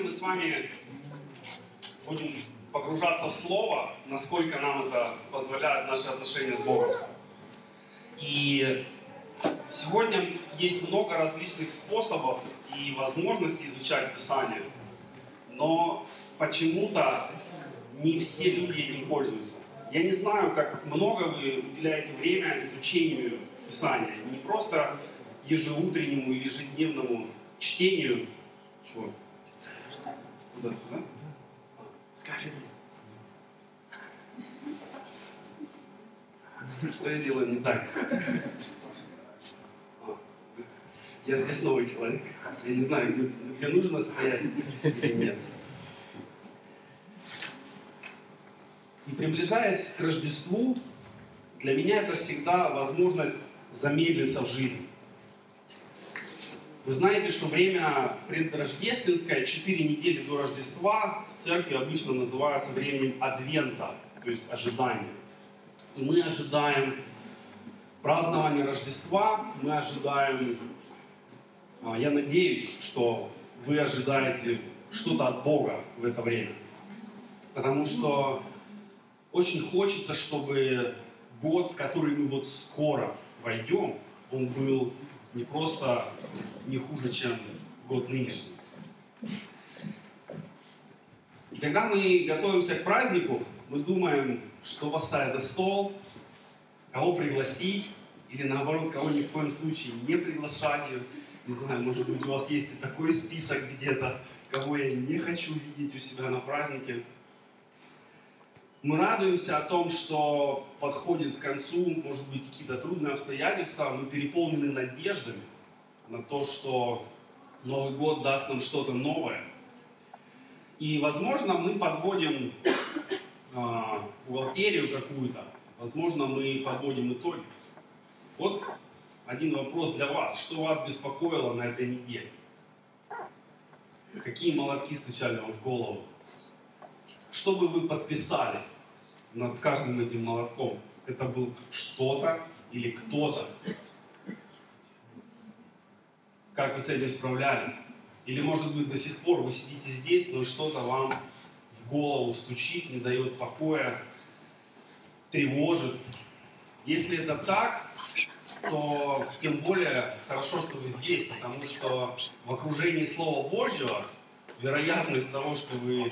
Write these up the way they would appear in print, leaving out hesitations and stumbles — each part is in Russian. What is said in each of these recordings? мы с вами будем погружаться в Слово, насколько нам это позволяет наши отношения с Богом. И сегодня есть много различных способов и возможностей изучать Писание, но почему-то не все люди этим пользуются. Я не знаю, как много вы уделяете время изучению Писания, не просто ежеутреннему или ежедневному чтению. Чего? Куда, сюда? Скажи мне. Что я делаю не так? Я здесь новый человек. Я не знаю, где нужно стоять или нет. И приближаясь к Рождеству, для меня это всегда возможность замедлиться в жизни. Вы знаете, что время предрождественское, 4 недели до Рождества, в церкви обычно называется временем Адвента, то есть ожидания. И мы ожидаем празднования Рождества, мы ожидаем... Я надеюсь, что вы ожидаете что-то от Бога в это время. Потому что очень хочется, чтобы год, в который мы вот скоро войдем, он был не просто не хуже, чем год нынешний. И когда мы готовимся к празднику, мы думаем, что поставить на стол, кого пригласить, или наоборот, кого ни в коем случае не приглашать. Не знаю, может быть, у вас есть и такой список где-то, кого я не хочу видеть у себя на празднике. Мы радуемся о том, что подходит к концу, может быть, какие-то трудные обстоятельства. Мы переполнены надеждами на то, что Новый год даст нам что-то новое. И, возможно, мы подводим бухгалтерию какую-то. Возможно, мы подводим итоги. Вот один вопрос для вас. Что вас беспокоило на этой неделе? Какие молотки стучали вам в голову? Что бы вы подписали над каждым этим молотком? Это был что-то или кто-то? Как вы с этим справлялись? Или, может быть, до сих пор вы сидите здесь, но что-то вам в голову стучит, не дает покоя, тревожит? Если это так, то тем более хорошо, что вы здесь, потому что в окружении Слова Божьего вероятность того, что вы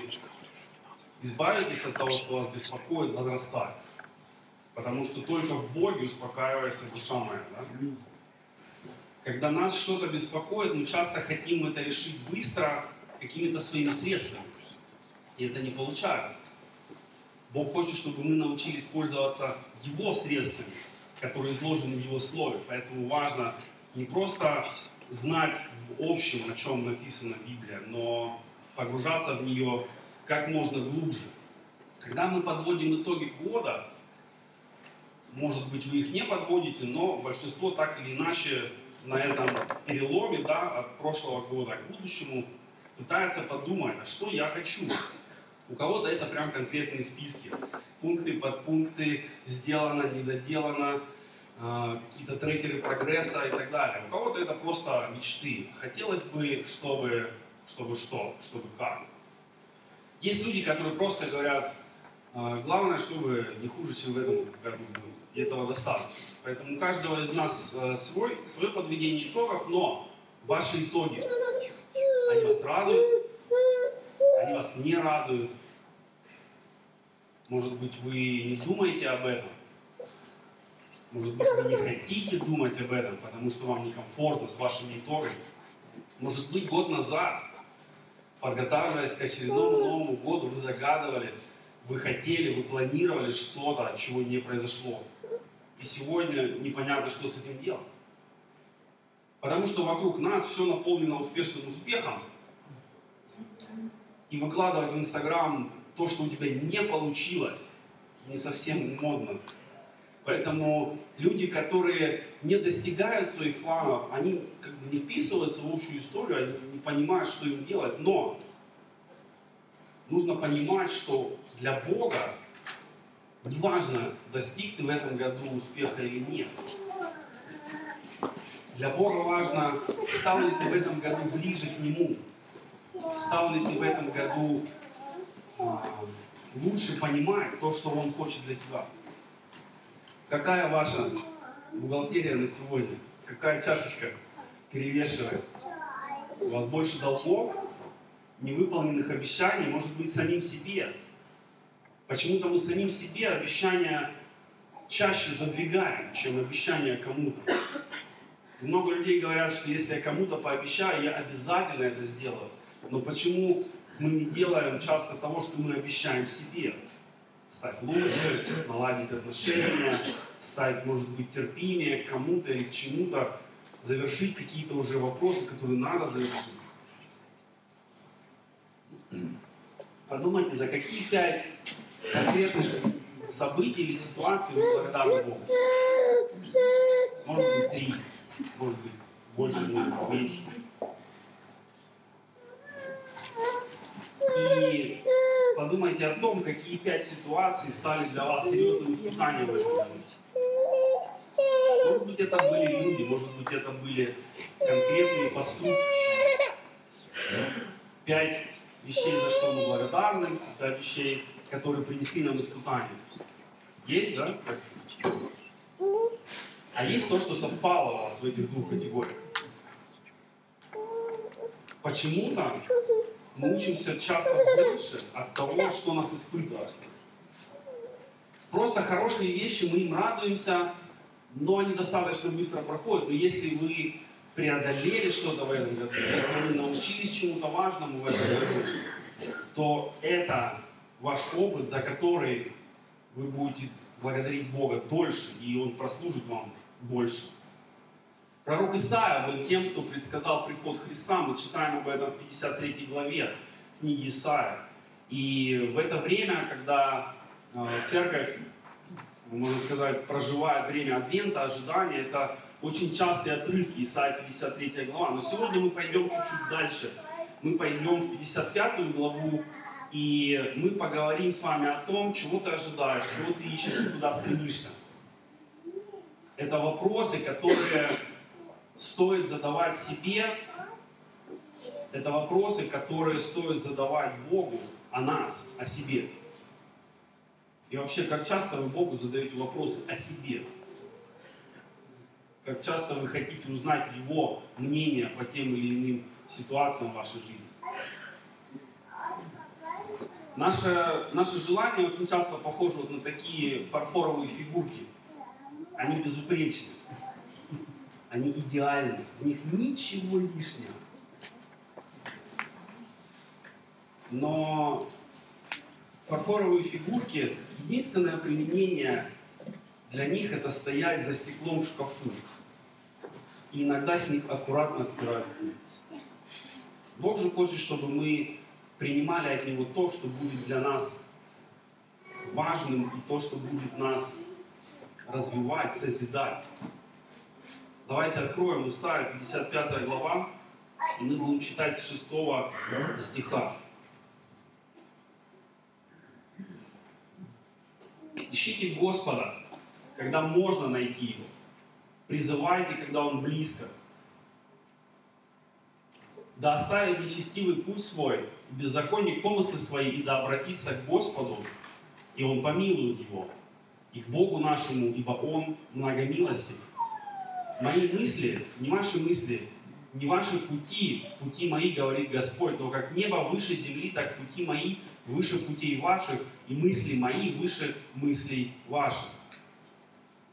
избавитесь от того, что вас беспокоит, возрастает. Потому что только в Боге успокаивается душа моя. Да? Когда нас что-то беспокоит, мы часто хотим это решить быстро, какими-то своими средствами. И это не получается. Бог хочет, чтобы мы научились пользоваться Его средствами, которые изложены в Его Слове. Поэтому важно не просто знать в общем, о чем написана Библия, но погружаться в нее как можно глубже. Когда мы подводим итоги года, может быть, вы их не подводите, но большинство так или иначе на этом переломе, да, от прошлого года к будущему пытается подумать, а что я хочу. У кого-то это прям конкретные списки. Пункты, подпункты, сделано, недоделано, какие-то трекеры прогресса и так далее. У кого-то это просто мечты. Хотелось бы, чтобы что, чтобы как. Есть люди, которые просто говорят, главное, чтобы не хуже, чем в этом году было. И этого достаточно. Поэтому у каждого из нас свое подведение итогов, но ваши итоги, они вас радуют, они вас не радуют. Может быть, вы не думаете об этом. Может быть, вы не хотите думать об этом, потому что вам некомфортно с вашими итогами. Может быть, год назад, подготавливаясь к очередному Новому году, вы загадывали, вы хотели, вы планировали что-то, чего не произошло. И сегодня непонятно, что с этим делать. Потому что вокруг нас все наполнено успешным успехом. И выкладывать в Инстаграм то, что у тебя не получилось, не совсем модно. Поэтому люди, которые не достигают своих планов, они как бы не вписываются в общую историю, они не понимают, что им делать. Но нужно понимать, что для Бога неважно, достиг ты в этом году успеха или нет. Для Бога важно, стал ли ты в этом году ближе к Нему, стал ли ты в этом году лучше понимать то, что Он хочет для тебя. Какая ваша бухгалтерия на сегодня? Какая чашечка перевешивает? У вас больше долгов, невыполненных обещаний, может быть, самим себе. Почему-то мы самим себе обещания чаще задвигаем, чем обещания кому-то. Много людей говорят, что если я кому-то пообещаю, я обязательно это сделаю. Но почему мы не делаем часто того, что мы обещаем себе? Стать лучше, наладить отношения, стать, может быть, терпимее к кому-то или к чему-то, завершить какие-то уже вопросы, которые надо завершить. Подумайте, за какие 5 конкретных событий или ситуаций вы благодарны Богу? Может быть, 3. Может быть, больше, может быть, меньше. И подумайте о том, какие 5 ситуаций стали для вас серьезным испытанием в этом году. Может быть, это были люди, может быть, это были конкретные поступки. 5 вещей, за что мы благодарны, это вещей, которые принесли нам испытания. Есть, да? А есть то, что совпало у вас в этих 2 категориях. Почему-то мы учимся часто больше от того, что нас испытывает. Просто хорошие вещи, мы им радуемся, но они достаточно быстро проходят. Но если вы преодолели что-то в этом году, если вы научились чему-то важному в этом году, то это ваш опыт, за который вы будете благодарить Бога дольше, и Он прослужит вам больше. Пророк Исайя был тем, кто предсказал приход Христа. Мы читаем об этом в 53 главе книги Исайя. И в это время, когда церковь, можно сказать, проживает время Адвента, ожидания, это очень частые отрывки Исайя 53 глава. Но сегодня мы пойдем чуть-чуть дальше. Мы пойдем в 55 главу, и мы поговорим с вами о том, чего ты ожидаешь, чего ты ищешь и куда стремишься. Это вопросы, которые стоит задавать себе, это вопросы, которые стоит задавать Богу о нас, о себе. И вообще, как часто вы Богу задаете вопросы о себе? Как часто вы хотите узнать Его мнение по тем или иным ситуациям в вашей жизни? Наши желания очень часто похожи вот на такие фарфоровые фигурки. Они безупречны. Они идеальны. В них ничего лишнего. Но фарфоровые фигурки, единственное применение для них — это стоять за стеклом в шкафу. И иногда с них аккуратно стирают. Бог же хочет, чтобы мы принимали от Него то, что будет для нас важным, и то, что будет нас развивать, созидать. Давайте откроем Исайя 55 глава, и мы будем читать с 6 стиха. Ищите Господа, когда можно найти Его. Призывайте, когда Он близко. Да оставит нечестивый путь свой, беззаконник помыслы свои, и да обратится к Господу, и Он помилует его, и к Богу нашему, ибо Он многомилостив. Мои мысли, не ваши мысли, не ваши пути, пути мои, говорит Господь, но как небо выше земли, так пути мои выше путей ваших, и мысли мои выше мыслей ваших.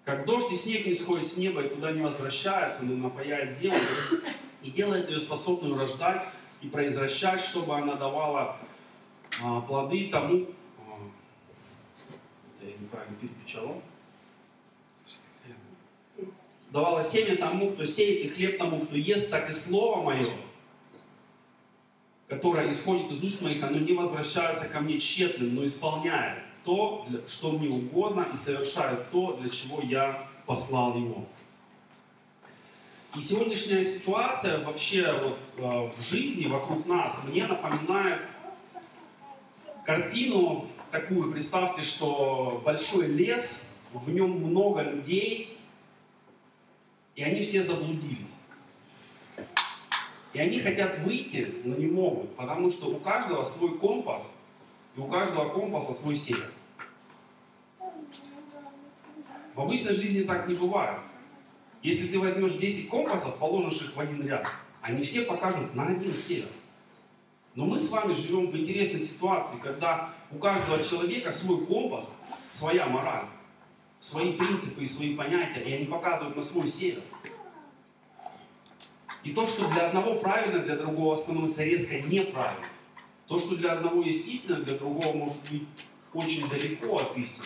Как дождь и снег не сходит с неба, и туда не возвращается, но напаяет землю, и делает ее способную рождать и произвращать, чтобы она давала плоды тому... Я неправильно перепечатал. Давала семя тому, кто сеет, и хлеб тому, кто ест, так и слово мое, которое исходит из уст моих, оно не возвращается ко мне тщетным, но исполняет то, что мне угодно, и совершает то, для чего я послал его. И сегодняшняя ситуация вообще вот, в жизни вокруг нас мне напоминает картину такую. Представьте, что большой лес, в нем много людей, и они все заблудились. И они хотят выйти, но не могут, потому что у каждого свой компас, и у каждого компаса свой север. В обычной жизни так не бывает. Если ты возьмешь 10 компасов, положишь их в один ряд, они все покажут на один север. Но мы с вами живем в интересной ситуации, когда у каждого человека свой компас, своя мораль, свои принципы и свои понятия, и они показывают на свой север. И то, что для одного правильно, для другого становится резко неправильно. То, что для одного есть истина, для другого может быть очень далеко от истины.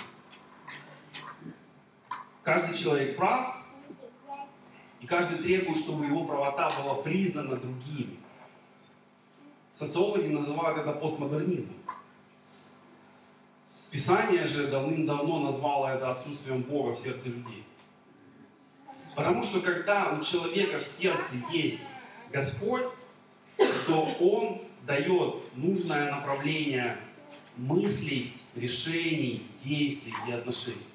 Каждый человек прав, и каждый требует, чтобы его правота была признана другими. Социологи называют это постмодернизмом. Писание же давным-давно назвало это отсутствием Бога в сердце людей. Потому что когда у человека в сердце есть Господь, то Он дает нужное направление мыслей, решений, действий и отношений.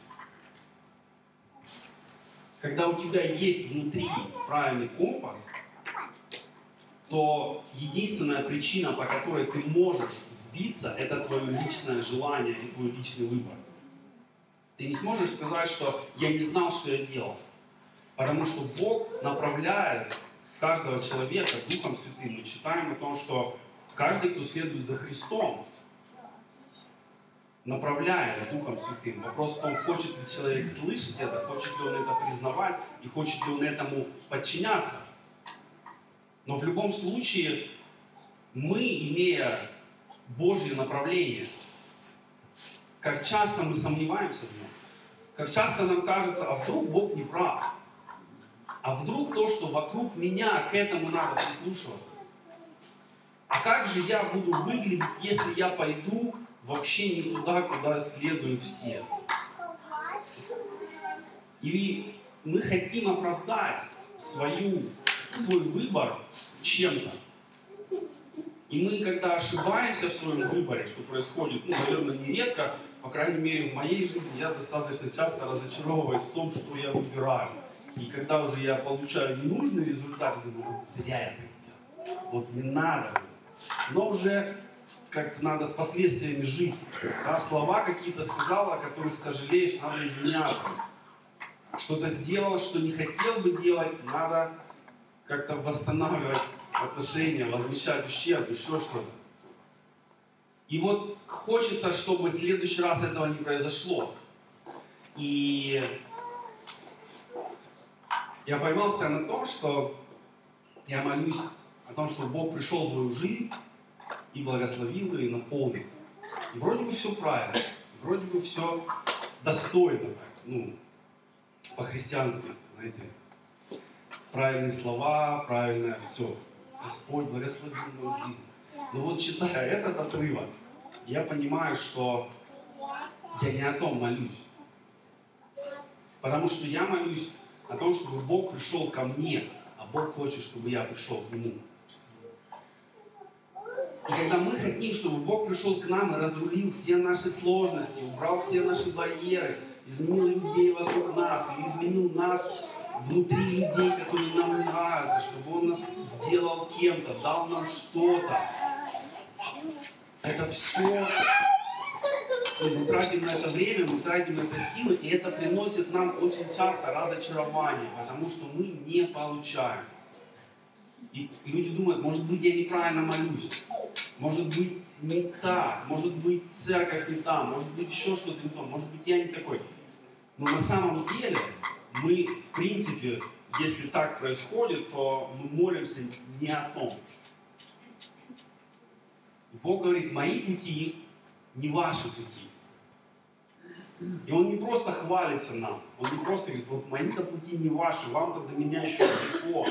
Когда у тебя есть внутри правильный компас, то единственная причина, по которой ты можешь сбиться, это твое личное желание и твой личный выбор. Ты не сможешь сказать, что я не знал, что я делал. Потому что Бог направляет каждого человека Духом Святым. Мы читаем о том, что каждый, кто следует за Христом, направляет Духом Святым. Вопрос в том, хочет ли человек слышать это, хочет ли он это признавать и хочет ли он этому подчиняться. Но в любом случае, мы, имея Божье направление, как часто мы сомневаемся в нем, как часто нам кажется, а вдруг Бог не прав. А вдруг то, что вокруг меня, к этому надо прислушиваться? А как же я буду выглядеть, если я пойду вообще не туда, куда следуют все? И мы хотим оправдать свой выбор чем-то. И мы, когда ошибаемся в своем выборе, что происходит, наверное, нередко, по крайней мере, в моей жизни я достаточно часто разочаровываюсь в том, что я выбираю. И когда уже я получаю ненужный результат, я думаю, вот зря я это сделал, вот не надо. Но уже как-то надо с последствиями жить. Да, слова какие-то сказал, о которых сожалеешь, надо извиняться. Что-то сделал, что не хотел бы делать, надо как-то восстанавливать отношения, возмещать ущерб, еще что-то. И вот хочется, чтобы в следующий раз этого не произошло. И я поймался на том, что я молюсь о том, что Бог пришел в мою жизнь и благословил ее, и наполнил. И вроде бы все правильно, вроде бы все достойно, по-христиански, знаете. Правильные слова, правильное все. Господь благословил мою жизнь. Но вот читая этот отрывок, я понимаю, что я не о том молюсь. Потому что я молюсь о том, чтобы Бог пришел ко мне, а Бог хочет, чтобы я пришел к Нему. И когда мы хотим, чтобы Бог пришел к нам и разрулил все наши сложности, убрал все наши барьеры, изменил людей вокруг нас, и изменил нас внутри людей, которые нам нравятся, чтобы Он нас сделал кем-то, дал нам что-то. Это все, мы тратим на это время, мы тратим на это силы, и это приносит нам очень часто разочарование, потому что мы не получаем. И люди думают, может быть, я неправильно молюсь, может быть, не так, может быть, церковь не та, может быть, еще что-то не то, может быть, я не такой. Но на самом деле мы, в принципе, если так происходит, то мы молимся не о том. Бог говорит, мои пути не ваши пути. И Он не просто хвалится нам, Он не просто говорит, вот мои-то пути не ваши, вам-то до меня еще далеко,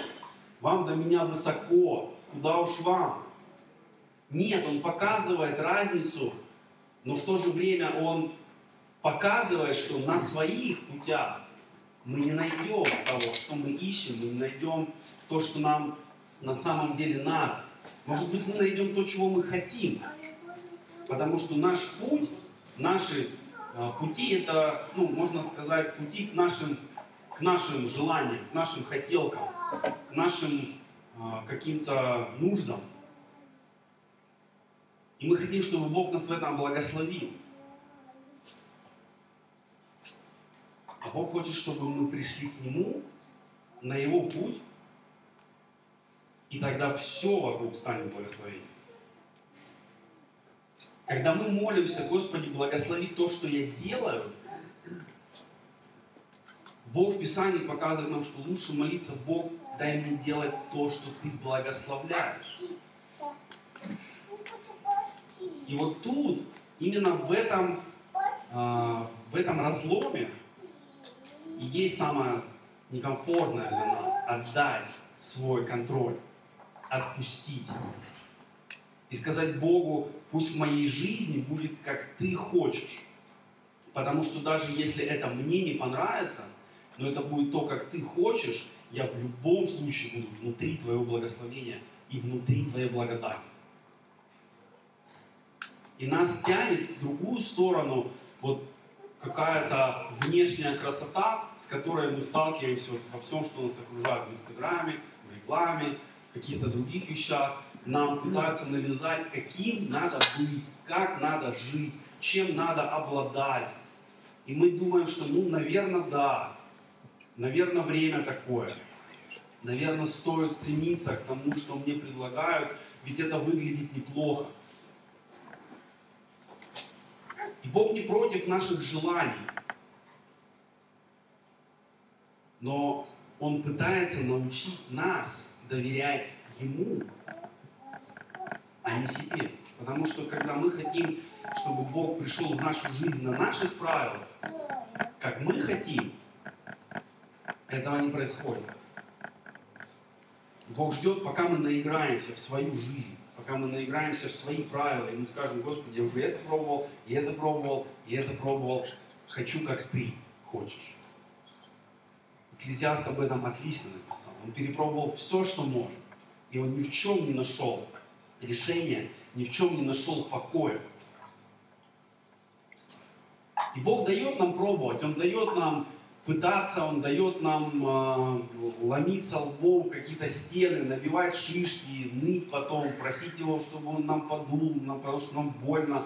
вам до меня высоко, куда уж вам. Нет, Он показывает разницу но в то же время он показывает, что на своих путях мы не найдем того, что мы ищем, мы не найдем то, что нам на самом деле надо. Может быть, мы найдем то, чего мы хотим, потому что наш путь, наши пути, это, можно сказать, пути к нашим желаниям, к нашим хотелкам, к нашим каким-то нуждам. И мы хотим, чтобы Бог нас в этом благословил. А Бог хочет, чтобы мы пришли к Нему, на Его путь, и тогда все вокруг станет благословением. Когда мы молимся: «Господи, благослови то, что я делаю», Бог в Писании показывает нам, что лучше молиться: «Бог, дай мне делать то, что Ты благословляешь». И вот тут, именно в этом разломе, и есть самое некомфортное для нас – отдать свой контроль, отпустить. И сказать Богу: пусть в моей жизни будет, как Ты хочешь. Потому что даже если это мне не понравится, но это будет то, как Ты хочешь, я в любом случае буду внутри Твоего благословения и внутри Твоей благодати. И нас тянет в другую сторону вот какая-то внешняя красота, с которой мы сталкиваемся во всем, что нас окружает в Инстаграме, в рекламе, в каких-то других вещах. Нам пытаются навязать, каким надо быть, как надо жить, чем надо обладать. И мы думаем, что, наверное, да. Наверное, время такое. Наверное, стоит стремиться к тому, что мне предлагают, ведь это выглядит неплохо. И Бог не против наших желаний. Но Он пытается научить нас доверять Ему, а не себе. Потому что, когда мы хотим, чтобы Бог пришел в нашу жизнь на наших правилах, как мы хотим, этого не происходит. Бог ждет, пока мы наиграемся в свою жизнь, пока мы наиграемся в свои правила, и мы скажем: «Господи, я уже это пробовал, и это пробовал, и это пробовал. Хочу, как Ты хочешь». Экклезиаст об этом отлично написал. Он перепробовал все, что может, и он ни в чем не нашел решения, ни в чем не нашел покоя. И Бог дает нам пробовать, Он дает нам пытаться, Он дает нам ломиться лбом какие-то стены, набивать шишки, ныть потом, просить Его, чтобы Он нам подул, потому что нам больно.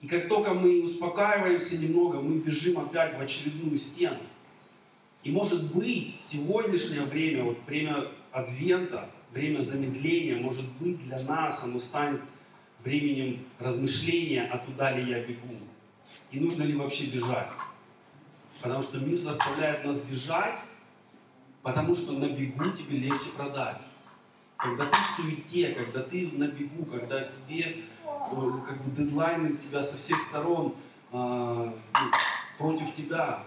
И как только мы успокаиваемся немного, мы бежим опять в очередную стену. И может быть, сегодняшнее время, вот время Адвента, время замедления, может быть, для нас оно станет временем размышления, а туда ли я бегу, и нужно ли вообще бежать. Потому что мир заставляет нас бежать, потому что на бегу тебе легче продать. Когда ты в суете, когда ты на бегу, когда тебе дедлайны тебя со всех сторон против тебя,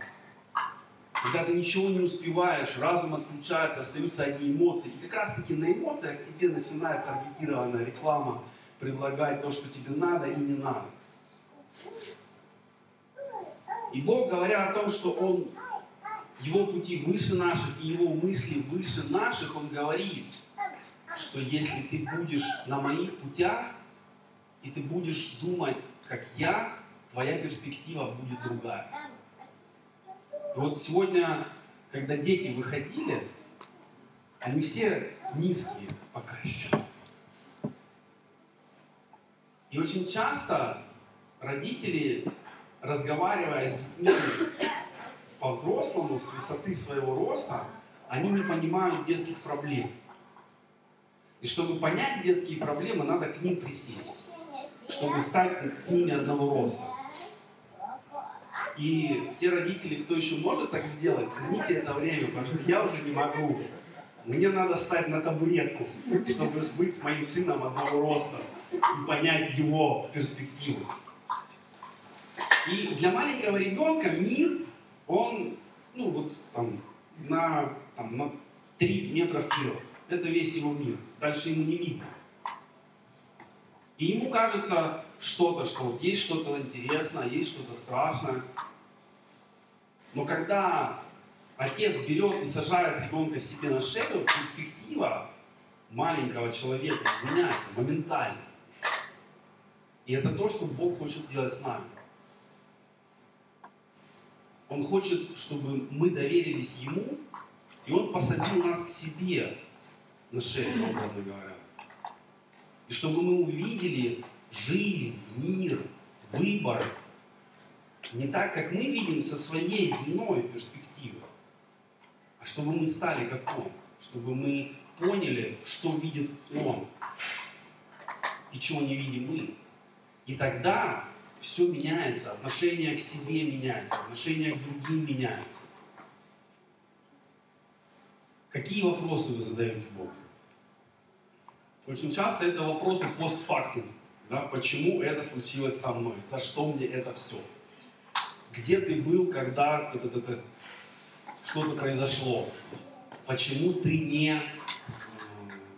когда ты ничего не успеваешь, разум отключается, остаются одни эмоции. И как раз таки на эмоциях тебе начинает таргетированная реклама предлагать то, что тебе надо и не надо. И Бог, говоря о том, что Он, Его пути выше наших, и Его мысли выше наших, Он говорит, что если ты будешь на моих путях, и ты будешь думать, как я, твоя перспектива будет другая. И вот сегодня, когда дети выходили, они все низкие пока еще. И очень часто родители, разговаривая с детьми по-взрослому, с высоты своего роста, они не понимают детских проблем. И чтобы понять детские проблемы, надо к ним присесть, чтобы стать с ними одного роста. И те родители, кто еще может так сделать, цените это время, потому что я уже не могу. Мне надо стать на табуретку, чтобы быть с моим сыном одного роста и понять его перспективу. И для маленького ребенка мир, он, на 3 метра вперед. Это весь его мир. Дальше ему не видно. И ему кажется, что-то, что есть что-то интересное, есть что-то страшное. Но когда отец берет и сажает ребенка себе на шею, перспектива маленького человека меняется моментально. И это то, что Бог хочет сделать с нами. Он хочет, чтобы мы доверились Ему, и Он посадил нас к себе на шею, образно говоря. И чтобы мы увидели жизнь, мир, выбор не так, как мы видим со своей земной перспективы, а чтобы мы стали как Он, чтобы мы поняли, что видит Он и чего не видим мы. И тогда все меняется, отношение к себе меняется, отношение к другим меняется. Какие вопросы вы задаете Богу? Очень часто это вопросы постфактум. Да? Почему это случилось со мной? За что мне это все? Где ты был, когда что-то произошло? Почему ты не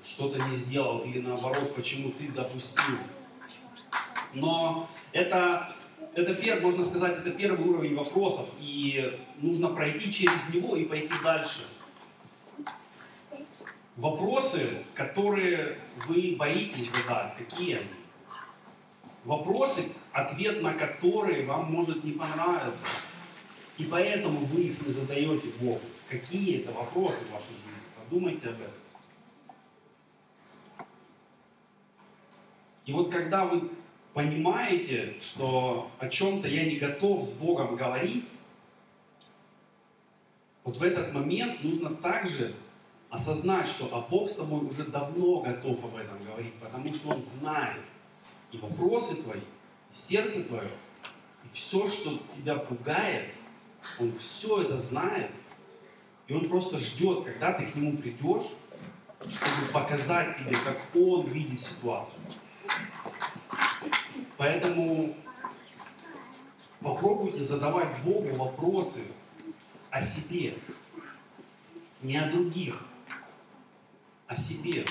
что-то не сделал? Или наоборот, почему ты допустил? Но это первый, можно сказать, это первый уровень вопросов. И нужно пройти через него и пойти дальше. Вопросы, которые вы боитесь задать, какие они? Вопросы, ответ на которые вам может не понравиться. И поэтому вы их не задаете Богу. Какие это вопросы в вашей жизни? Подумайте об этом. И вот когда вы понимаете, что о чем-то я не готов с Богом говорить, вот в этот момент нужно также осознать, что Бог с тобой уже давно готов об этом говорить, потому что Он знает и вопросы твои, и сердце твое, и все, что тебя пугает, Он все это знает, и Он просто ждет, когда ты к Нему придешь, чтобы показать тебе, как Он видит ситуацию. Поэтому попробуйте задавать Богу вопросы о себе, не о других, о себе.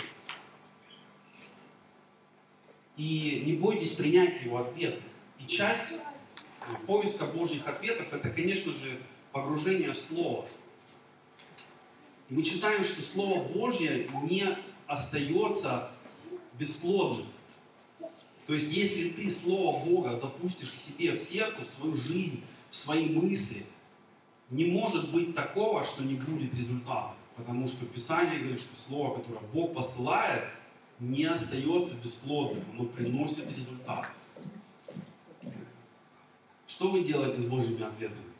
И не бойтесь принять Его ответ. И часть поиска Божьих ответов — это, конечно же, погружение в Слово. И мы читаем, что Слово Божье не остается бесплодным. То есть, если ты Слово Бога запустишь к себе в сердце, в свою жизнь, в свои мысли, не может быть такого, что не будет результата. Потому что Писание говорит, что Слово, которое Бог посылает, не остается бесплодным, оно приносит результат. Что вы делаете с Божьими ответами?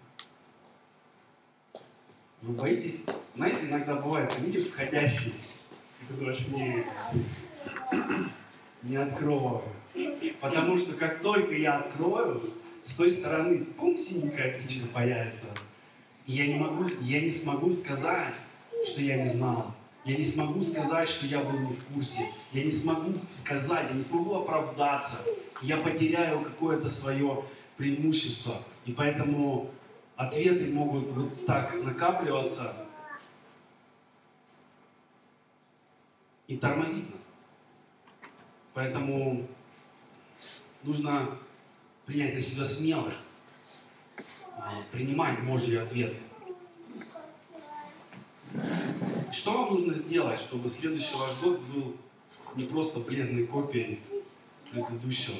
Вы боитесь? Знаете, иногда бывает, ты видишь входящие, ты думаешь, не открою. Потому что как только я открою, с той стороны, пум, синенькая птичка появится. И я не смогу сказать, что я не знал. Я не смогу сказать, что я был не в курсе. Я не смогу оправдаться. Я потеряю какое-то свое преимущество. И поэтому ответы могут вот так накапливаться и тормозить нас. Поэтому нужно принять на себя смелость, принимать Божьи ответы. Что вам нужно сделать, чтобы следующий ваш год был не просто бледной копией предыдущего?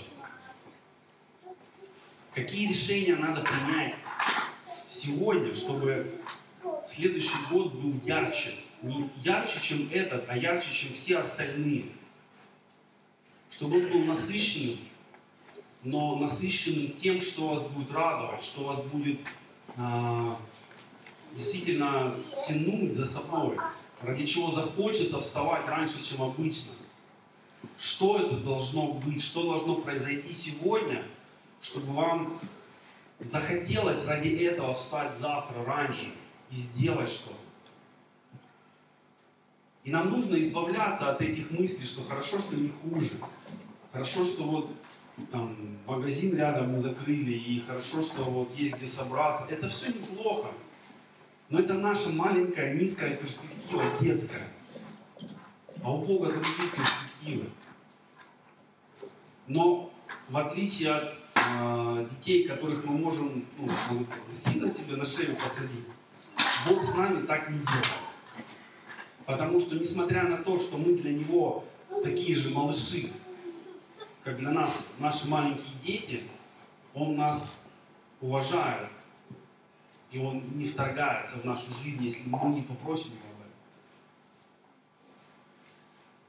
Какие решения надо принять сегодня, чтобы следующий год был ярче? Не ярче, чем этот, а ярче, чем все остальные. Чтобы он был насыщенным, но насыщенным тем, что вас будет радовать, что вас будет действительно тянуть за собой, ради чего захочется вставать раньше, чем обычно. Что это должно быть, что должно произойти сегодня, чтобы вам захотелось ради этого встать завтра раньше и сделать что-то. И нам нужно избавляться от этих мыслей, что хорошо, что не хуже, хорошо, что вот там магазин рядом мы закрыли, и хорошо, что вот есть где собраться. Это все неплохо. Но это наша маленькая, низкая перспектива, детская. А у Бога другие перспективы. Но в отличие от детей, которых мы можем, ну, сильно себе на шею посадить, Бог с нами так не делает. Потому что, несмотря на то, что мы для Него такие же малыши, как для нас наши маленькие дети, Он нас уважает. И Он не вторгается в нашу жизнь, если мы не попросим Его об этом.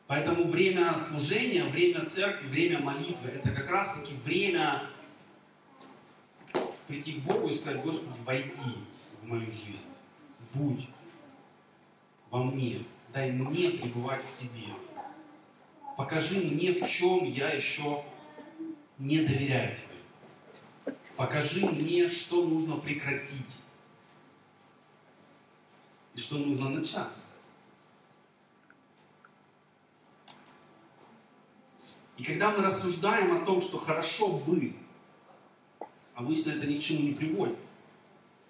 Поэтому время служения, время церкви, время молитвы, это как раз-таки время прийти к Богу и сказать: Господи, войди в мою жизнь, будь во мне, дай мне пребывать в Тебе. Покажи мне, в чем я еще не доверяю Тебе. Покажи мне, что нужно прекратить и что нужно начать. И когда мы рассуждаем о том, что хорошо бы, обычно это ни к чему не приводит.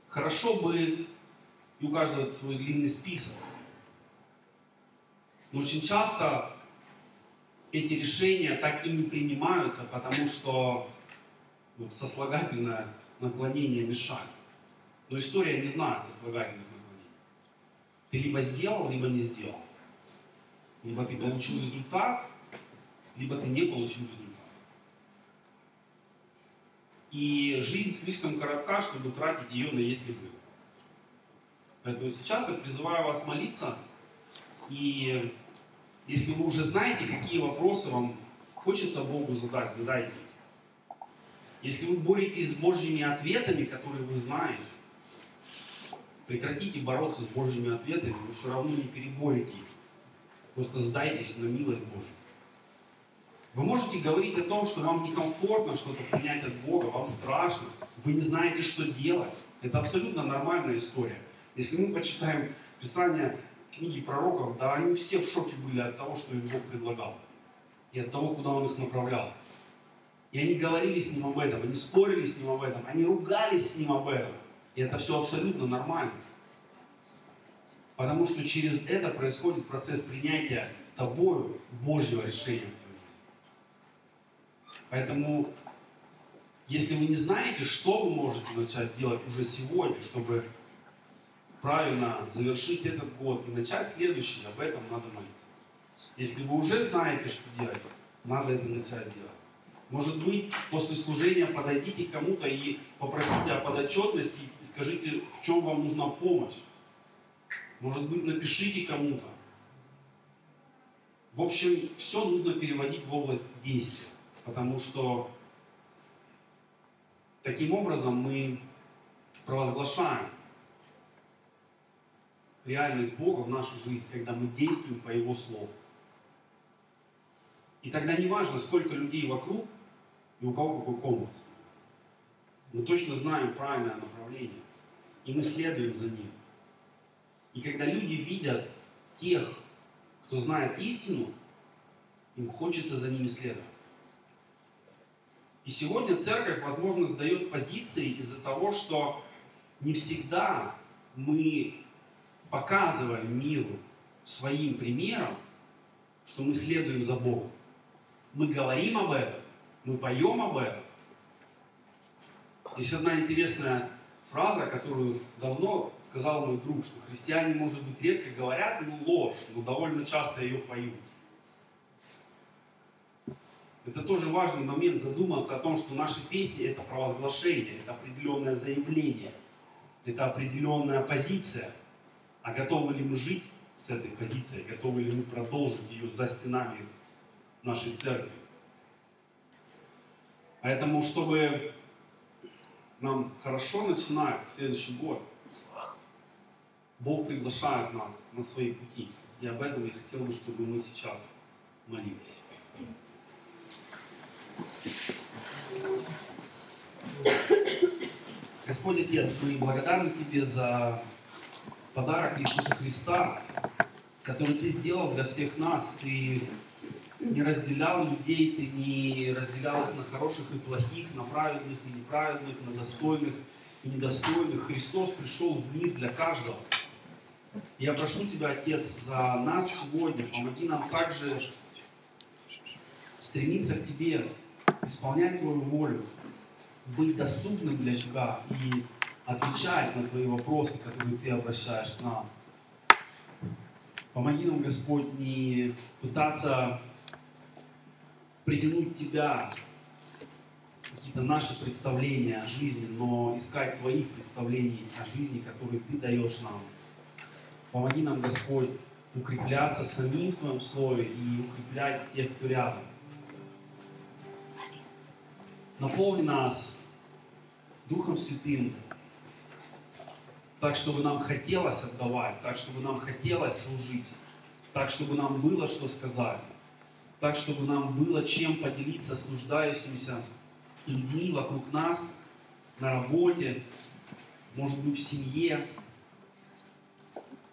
Хорошо бы, и у каждого свой длинный список. Но очень часто эти решения так и не принимаются, потому что сослагательное наклонение мешает. Но история не знает сослагательных наклонений. Ты либо сделал, либо не сделал. Либо ты получил результат, либо ты не получил результат. И жизнь слишком коротка, чтобы тратить ее на «если бы». Поэтому сейчас я призываю вас молиться. И если вы уже знаете, какие вопросы вам хочется Богу задать, задайте их. Если вы боретесь с Божьими ответами, которые вы знаете, прекратите бороться с Божьими ответами, вы все равно не переборете их. Просто сдайтесь на милость Божью. Вы можете говорить о том, что вам некомфортно что-то принять от Бога, вам страшно, вы не знаете, что делать. Это абсолютно нормальная история. Если мы почитаем Писание, книги пророков, да, они все в шоке были от того, что им Бог предлагал, и от того, куда Он их направлял. И они говорили с Ним об этом, они спорили с Ним об этом, они ругались с Ним об этом. И это все абсолютно нормально. Потому что через это происходит процесс принятия тобою Божьего решения. Поэтому, если вы не знаете, что вы можете начать делать уже сегодня, чтобы правильно завершить этот год и начать следующий, об этом надо молиться. Если вы уже знаете, что делать, надо это начать делать. Может быть, после служения подойдите к кому-то и попросите о подотчетности и скажите, в чем вам нужна помощь. Может быть, напишите кому-то. В общем, все нужно переводить в область действия. Потому что таким образом мы провозглашаем реальность Бога в нашу жизнь, когда мы действуем по Его Слову. И тогда не важно, сколько людей вокруг и у кого какой компас. Мы точно знаем правильное направление, и мы следуем за ним. И когда люди видят тех, кто знает истину, им хочется за ними следовать. И сегодня церковь, возможно, сдает позиции из-за того, что не всегда мы показываем миру своим примером, что мы следуем за Богом. Мы говорим об этом, мы поем об этом. Есть одна интересная фраза, которую давно сказал мой друг, что христиане, может быть, редко говорят, но ложь, но довольно часто ее поют. Это тоже важный момент задуматься о том, что наши песни — это провозглашение, это определенное заявление, это определенная позиция. А готовы ли мы жить с этой позицией? Готовы ли мы продолжить ее за стенами нашей церкви? Поэтому, чтобы нам хорошо начинать следующий год, Бог приглашает нас на свои пути. И об этом я хотел бы, чтобы мы сейчас молились. Господь Отец, мы благодарны Тебе за подарок Иисуса Христа, который Ты сделал для всех нас. Ты не разделял людей, Ты не разделял их на хороших и плохих, на праведных и неправедных, на достойных и недостойных. Христос пришел в мир для каждого. Я прошу Тебя, Отец, за нас сегодня, помоги нам также стремиться к Тебе, исполнять Твою волю, быть доступным для Тебя и отвечать на Твои вопросы, которые Ты обращаешь к нам. Помоги нам, Господь, не пытаться притянуть Тебя, какие-то наши представления о жизни, но искать Твоих представлений о жизни, которые Ты даешь нам. Помоги нам, Господь, укрепляться самим в Твоем Слове и укреплять тех, кто рядом. Наполни нас Духом Святым, так, чтобы нам хотелось отдавать, так, чтобы нам хотелось служить, так, чтобы нам было что сказать, так, чтобы нам было чем поделиться с нуждающимися людьми вокруг нас, на работе, может быть, в семье.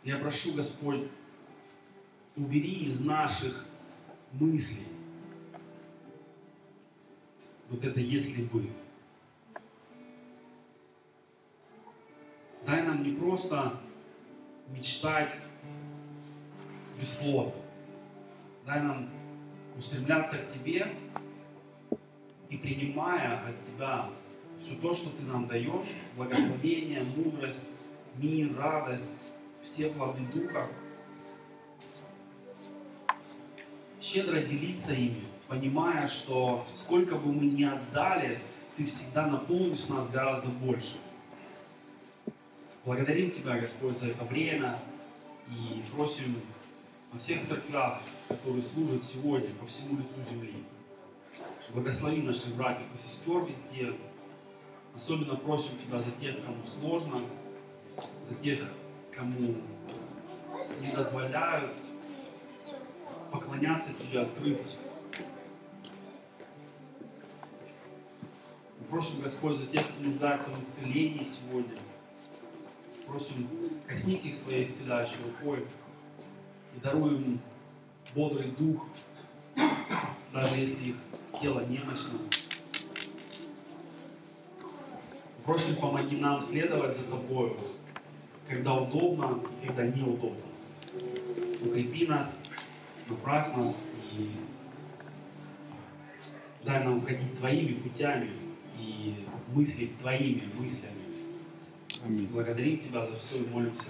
Я прошу, Господь, убери из наших мыслей вот это «если бы». Дай нам не просто мечтать бесплодно. Дай нам устремляться к Тебе и, принимая от Тебя все то, что Ты нам даешь, благословение, мудрость, мир, радость, все плоды Духа, щедро делиться ими, понимая, что сколько бы мы ни отдали, Ты всегда наполнишь нас гораздо больше. Благодарим Тебя, Господь, за это время и просим о всех церквях, которые служат сегодня по всему лицу земли. Благослови наших братьев и сестер везде. Особенно просим Тебя за тех, кому сложно, за тех, кому не дозволяют поклоняться Тебе открыто. Просим, Господь, за тех, кто нуждается в исцелении сегодня. Просим, коснись их своей исцеляющей рукой и даруй им бодрый дух, даже если их тело немощно. Просим, помоги нам следовать за Тобою, когда удобно и когда неудобно. Укрепи нас, направь нас и дай нам ходить Твоими путями и мыслить Твоими мыслями. Аминь. Благодарим Тебя за все и молимся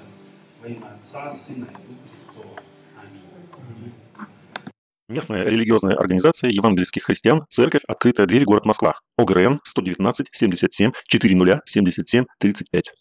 во имя Отца, Сына и Духа Святого. Аминь. Аминь. Местная религиозная организация евангельских христиан «Церковь. Открытая дверь. Город Москва». ОГРН 119 77 40 77 35.